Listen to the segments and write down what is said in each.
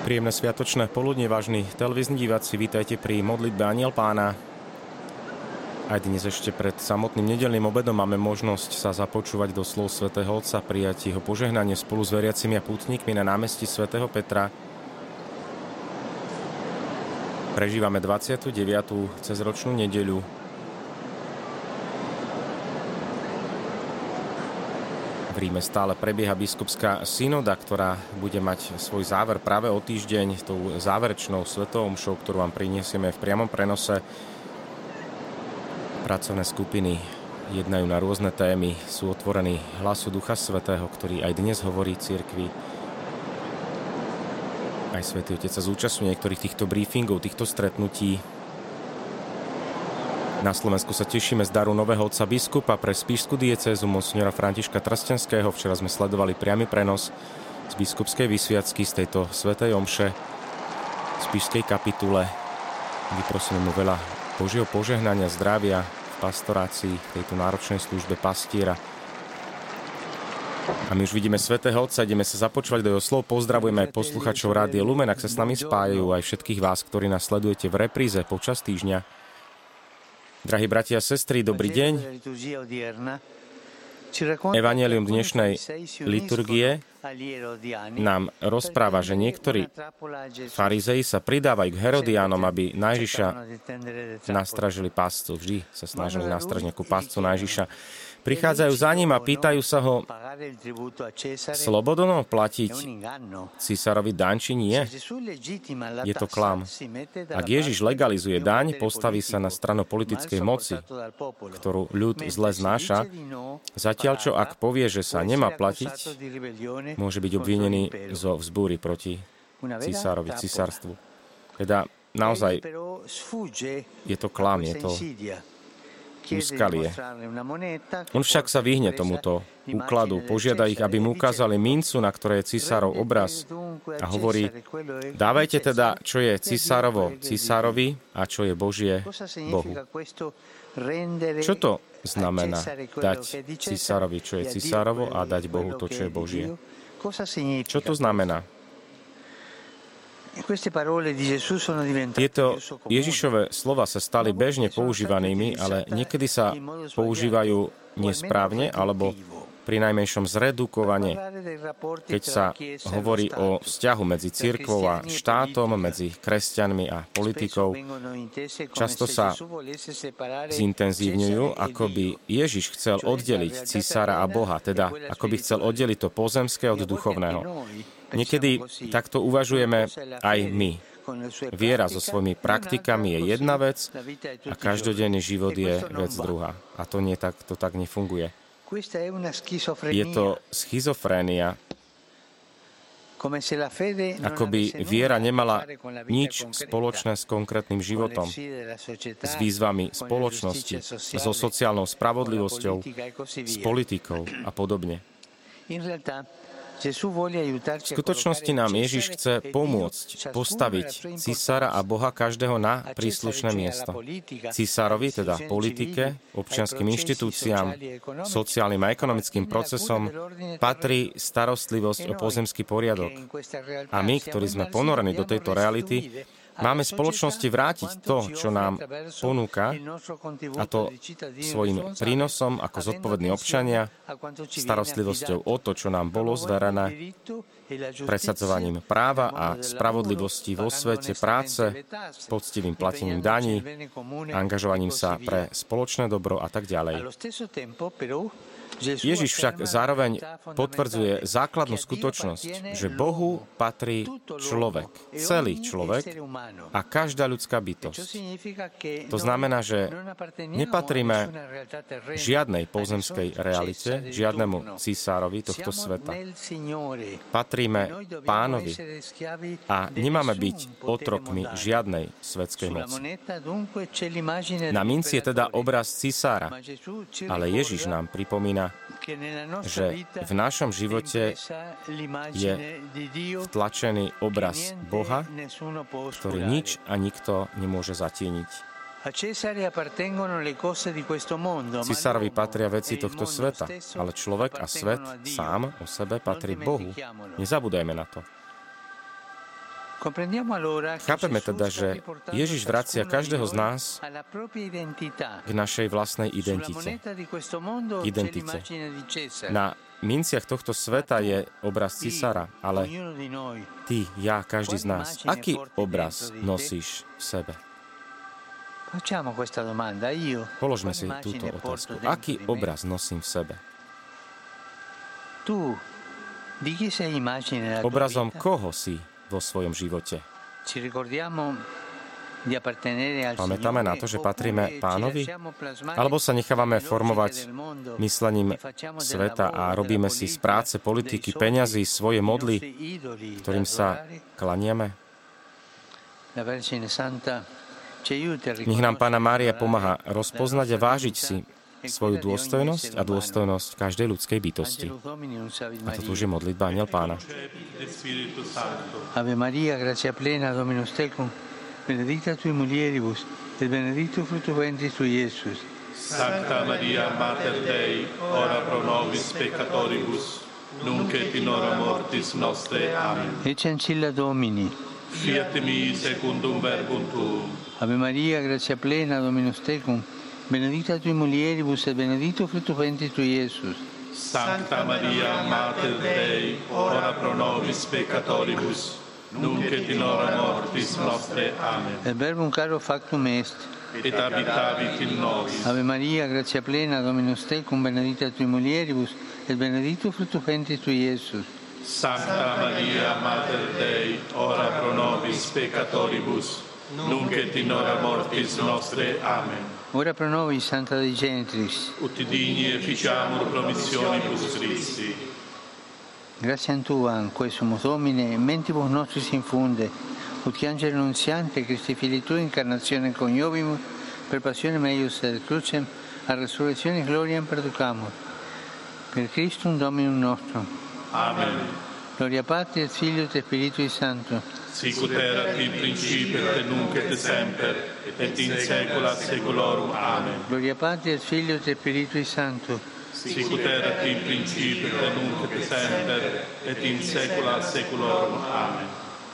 Príjemné sviatočné poludne, vážni televízni diváci, vítajte pri modlitbe Anjel Pána. Aj dnes ešte pred samotným nedeľným obedom máme možnosť sa započúvať do slov svätého Otca, prijať jeho požehnanie spolu s veriacimi a pútnikmi na námestí svätého Petra. Prežívame 29. cezročnú nedeľu. V Ríme stále prebieha biskupská synoda, ktorá bude mať svoj záver práve o týždeň tou záverečnou svetou omšou, ktorú vám priniesieme v priamom prenose. Pracovné skupiny jednajú na rôzne témy, sú otvorení hlasu Ducha Svätého, ktorý aj dnes hovorí cirkvi. Aj Svätý Otec sa zúčastňuje niektorých týchto briefingov, týchto stretnutí. Na Slovensku sa tešíme z daru nového otca biskupa pre spišskú diecézu monsignora Františka Trstenského. Včera sme sledovali priamy prenos z biskupskej vysviacky z tejto svätej omše v spišskej kapitule. Vyprosíme mu veľa Božieho požehnania, zdravia v pastorácii, v tejto náročnej službe pastiera. A my už vidíme svätého otca, ideme sa započúvať do jeho slov. Pozdravujeme aj posluchačov Rádia Lumen, ak sa s nami spájajú, aj všetkých vás, ktorí nás sledujete v repríze počas týždňa. Drahí bratia a sestry, dobrý deň. Evangelium dnešnej liturgie nám rozpráva, že niektorí farizei sa pridávajú k Herodiánom, aby na Ježiša nastražili páscu. Vždy sa snažili nastražiť nejakú páscu na Ježiša. Prichádzajú za ním a pýtajú sa ho, slobodno platiť cisárovi daň, či nie? Je to klam. Ak Ježiš legalizuje daň, postaví sa na stranu politickej moci, ktorú ľud zle znáša, zatiaľ čo ak povie, že sa nemá platiť, môže byť obvinený zo vzbúry proti cisárovi, cisárstvu. Teda naozaj je to klam, je to úskalie. On však sa vyhne tomuto úkladu, požiada ich, aby mu ukázali mincu, na ktorej je cisárov obraz, a hovorí, dávajte teda, čo je cisárovo cisárovi a čo je Božie Bohu. Čo to znamená dať cisárovi, čo je cisárovo, a dať Bohu to, čo je Božie? Čo to znamená? Tieto Ježišove slova sa stali bežne používanými, ale niekedy sa používajú nesprávne alebo prinajmenšom zredukovane, keď sa hovorí o vzťahu medzi cirkvou a štátom, medzi kresťanmi a politikou. Často sa zintenzívňujú, ako by Ježiš chcel oddeliť cisára a Boha, teda ako by chcel oddeliť to pozemské od duchovného. Niekedy takto uvažujeme aj my. Viera so svojimi praktikami je jedna vec a každodenný život je vec druhá. A to tak nefunguje. Je to schizofrénia, ako by viera nemala nič spoločné s konkrétnym životom, s výzvami spoločnosti, so sociálnou spravodlivosťou, s politikou a podobne. V skutočnosti nám Ježiš chce pomôcť postaviť cisára a Boha každého na príslušné miesto. Cisárovi, teda politike, občianskym inštitúciám, sociálnym a ekonomickým procesom patrí starostlivosť o pozemský poriadok. A my, ktorí sme ponorení do tejto reality, máme spoločnosti vrátiť to, čo nám ponúka, a to svojim prínosom ako zodpovední občania, starostlivosťou o to, čo nám bolo zverené, presadzovaním práva a spravodlivosti vo svete práce, poctivým platením daní, angažovaním sa pre spoločné dobro a tak ďalej. Ježiš však zároveň potvrdzuje základnú skutočnosť, že Bohu patrí človek, celý človek a každá ľudská bytosť. To znamená, že nepatríme žiadnej pozemskej realite, žiadnemu cisárovi tohto sveta. Patríme Pánovi a nemáme byť otrokmi žiadnej svetskej moci. Na minci je teda obraz cisára, ale Ježiš nám pripomína, že v našom živote je vtlačený obraz Boha, ktorý nič a nikto nemôže zatieniť. Cisárovi patria veci tohto sveta, ale človek a svet sám o sebe patrí Bohu. Nezabúdajme na to. Chápeme teda, že Ježiš vracia každého z nás k našej vlastnej identite. Na minciach tohto sveta je obraz cisára, ale ty, ja, každý z nás, aký obraz nosíš v sebe? Položme si túto otázku. Aký obraz nosím v sebe? Obrazom koho si vo svojom živote? Pamätáme na to, že patríme Pánovi? Alebo sa nechávame formovať myslením sveta a robíme si z práce, politiky, peňazí, svoje modly, ktorým sa klaniame? Nech nám Panna Mária pomáha rozpoznať a vážiť si svoju dôstojnosť a dôstojnosť každej ľudskej bytosti. A toto už je modlitba Anjel Pána. Ave Maria, gracia plena, Dominus tecum, benedicta tui mulieribus, et benedictus fructus ventris tui, Iesus. Sancta Maria, Mater Dei, ora pro nobis peccatoribus, nunc et in hora mortis nostre. Amen. Ecce ancilla Domini. Fiat mi secundum verbum tuum. Ave Maria, gracia plena, Dominus tecum, benedicta tui mulieribus et benedictus fructus ventris tui, Iesus. Sancta Maria, Mater Dei, ora pro nobis peccatoribus, nunc et in hora mortis nostre. Amen. Et verbum caro factum est, et habitavit in nobis. Ave Maria, gratia plena, Dominus tecum, benedicta tui mulieribus et benedictus fructus ventris tui, Iesus. Sancta Maria, Mater Dei, ora pro nobis peccatoribus, nunc et in hora mortis nostre. Amen. Ora pro noi, Santa Dei Genitris, ut digni efficiamur promissionibus Christi. Gratiam Tuam, quae sumus Domine, mentibus nostris infunde, ut che Angelo Nunziante, Christi Fili Tui, incarnazione coniovimus, per passione meius et crucem, a resurrezione gloriam perducamur. Per Christum Dominum nostrum. Amen. Gloria Patri et Filio et Spiritui Sancto. Sicut erat in principio et nunc et semper, et in saecula saeculorum. Amen. Gloria Patri et Filio et Spiritui Sancto. Sicut erat in principio et nunc et semper, et in saecula saeculorum. Amen.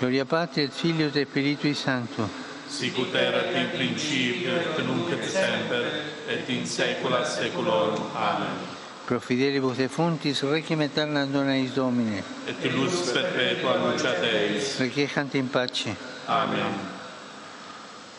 Gloria Patri et Filio et Spiritui Sancto. Sicut erat in principio et nunc et semper, et in saecula saeculorum. Amen. Pro fidelibus defunctis, requiem aeterna dona eis Domine, et lux perpetua luceat eis. Requiescant in pace. Amen.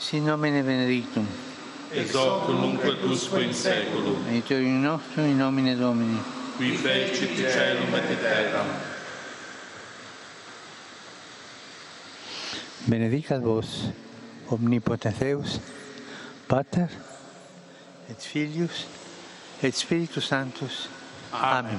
Sin nomine benedictum. Ex hoc nunc et usque in saeculum. Aiuterium nostrum in nomine Domini, qui fecit caelum et terram. Benedicat vos, omnipotens Deus, Pater, et Filius, et Spiritus Sanctus. Amen. Amen.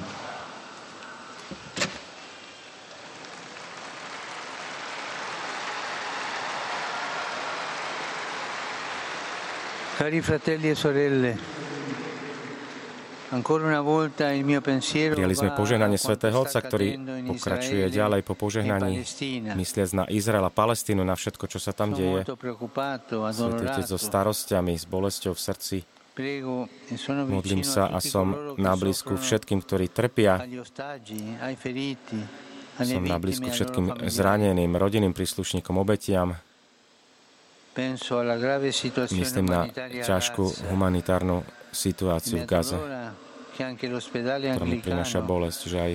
Cari fratelli e sorelle, ancora una volta il mio pensiero va. Prijali sme požehnanie svätého Otca, ktorý pokračuje ďalej po požehnaní, mysliac na Izrael a Palestínu, na všetko, čo sa tam deje. Svätý Otec so starosťami, s bolesťou v srdci. Modlím sa a som na blízku všetkým, ktorí trpia. Som na blízku všetkým zraneným, rodinným príslušníkom, obetiam. Myslím na ťažkú humanitárnu situáciu v Gaze, ktorá mi prináša bolesť, že aj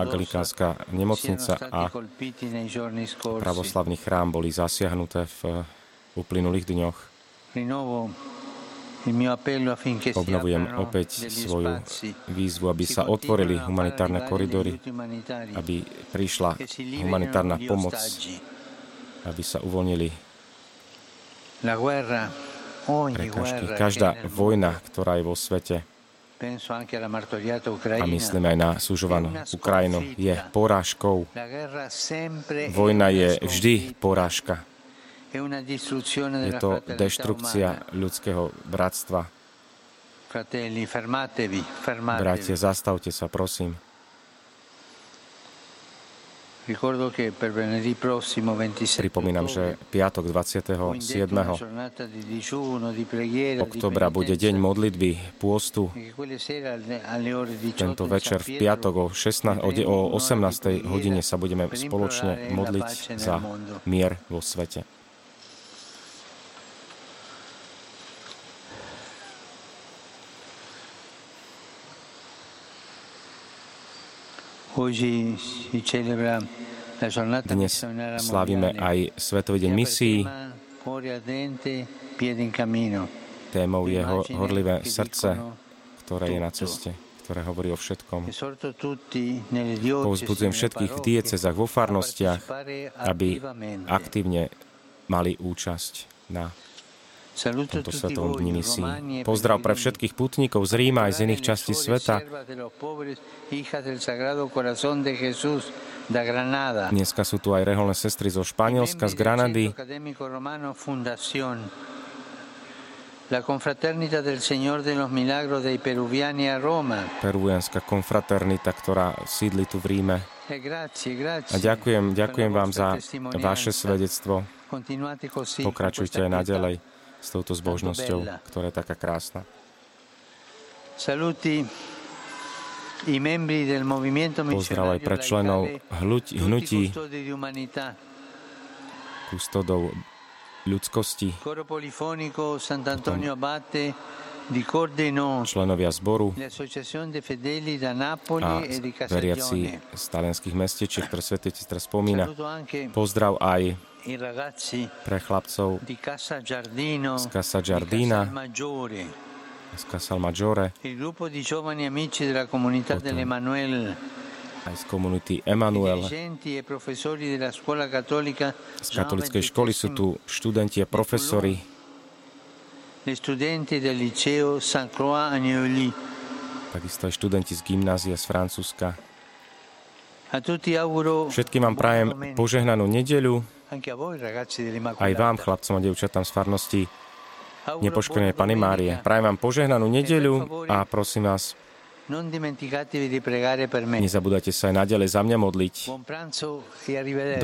anglikánska nemocnica a pravoslavný chrám boli zasiahnuté v uplynulých dňoch. Obnovujem opäť svoju výzvu, aby sa otvorili humanitárne koridory, aby prišla humanitárna pomoc, aby sa uvoľnili prekažky. Každá vojna, ktorá je vo svete, a myslím aj na súžovanú Ukrajinu, je porážkou. Vojna je vždy porážka. Je to deštrukcia ľudského bratstva. Bratia, zastavte sa, prosím. Pripomínam, že piatok 27. oktobra bude deň modlitby, pôstu. Tento večer v piatok o 18. hodine sa budeme spoločne modliť za mier vo svete. Dnes slávime aj Svetový deň misií. Témou je horlivé srdce, ktoré je na ceste, ktoré hovorí o všetkom. Povzbudzujem všetkých v diecezách, vo farnostiach, aby aktívne mali účasť na tomto svetovom dni misií. Pozdrav pre všetkých putníkov z Ríma aj z iných častí sveta. Dneska sú tu aj reholné sestry zo Španielska, z Granady. Peruviánska konfraternita, ktorá sídli tu v Ríme. A ďakujem vám za vaše svedectvo. Pokračujte aj naďalej s touto zbožnosťou, ktorá je taká krásna. Pozdrav aj pre členov hnutí Custodov ľudskosti, členovia zboru a veriaci z talianských mestečiek, ktoré Svätý Otec teraz spomína. Pozdrav aj pre chlapcov z Scassa giardina, z Casal Maggiore, aj z komunity Emanuel. Z katolíckej školy sú tu študenti a profesori. Takisto aj študenti z gymnázie z Francúzska. Všetkým vám prajem požehnanú nedeľu. Aj vám, chlapcom a dievčatám z farnosti Nepoškodenej Panny Márie. Prajem vám požehnanú nedeľu a prosím vás, nezabúdajte sa aj naďalej za mňa modliť.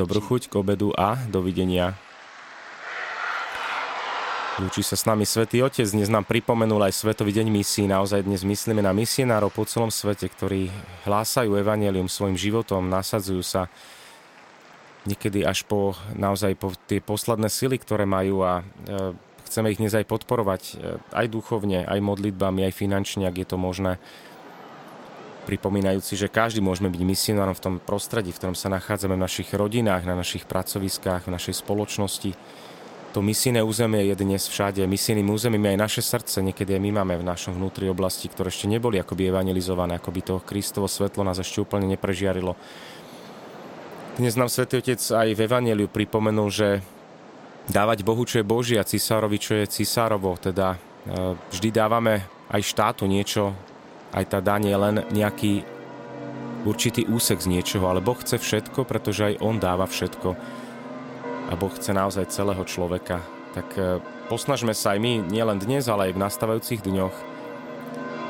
Dobrú chuť k obedu a dovidenia. Lúči sa s nami Svätý Otec, dnes nám pripomenul aj Svetový deň misií. Naozaj dnes myslíme na misionárov po celom svete, ktorí hlásajú evanjelium svojim životom, nasadzujú sa niekedy až naozaj po tie posledné sily, ktoré majú, a chceme ich dnes aj podporovať, aj duchovne, aj modlitbami, aj finančne, ak je to možné. Pripomínajúci, že každý môžeme byť misionárom v tom prostredí, v ktorom sa nachádzame, v našich rodinách, na našich pracoviskách, v našej spoločnosti. To misijné územie je dnes všade. Misijným územím je aj naše srdce. Niekedy aj my máme v našom vnútri oblasti, ktoré ešte neboli akoby evangelizované, akoby to Kristovo svetlo nás ešte úplne neprežiarilo. Dnes nám Svätý Otec aj v evanjeliu pripomenul, že dávať Bohu, čo je Boží, a cisárovi, čo je cisárovo. Teda vždy dávame aj štátu niečo, aj tá daň je len nejaký určitý úsek z niečoho, ale Boh chce všetko, pretože aj On dáva všetko. A Boh chce naozaj celého človeka. Tak posnažme sa aj my, nielen dnes, ale aj v nastávajúcich dňoch,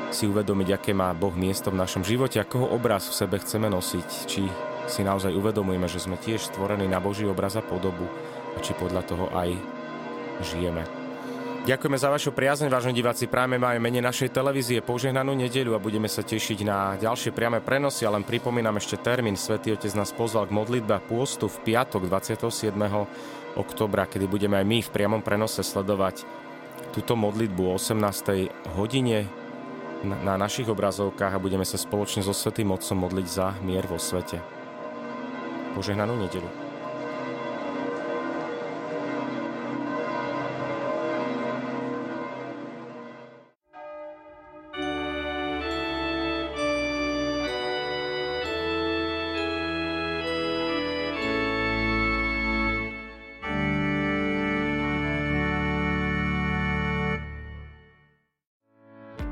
si uvedomiť, aké má Boh miesto v našom živote, akého obraz v sebe chceme nosiť, či si naozaj uvedomujeme, že sme tiež stvorení na Boží obraz a podobu, a či podľa toho aj žijeme. Ďakujeme za vašu priazeň, vážení diváci. Prajme vám aj v mene našej televízie požehnanú nedeľu a budeme sa tešiť na ďalšie priame prenosy, ale pripomínam ešte termín. Svätý Otec nás pozval k modlitbe a pôstu v piatok 27. oktobra, kedy budeme aj my v priamom prenose sledovať túto modlitbu o 18. hodine na našich obrazovkách a budeme sa spoločne so Svätým Otcom modliť za mier vo svete. Požehnanú nedeľu.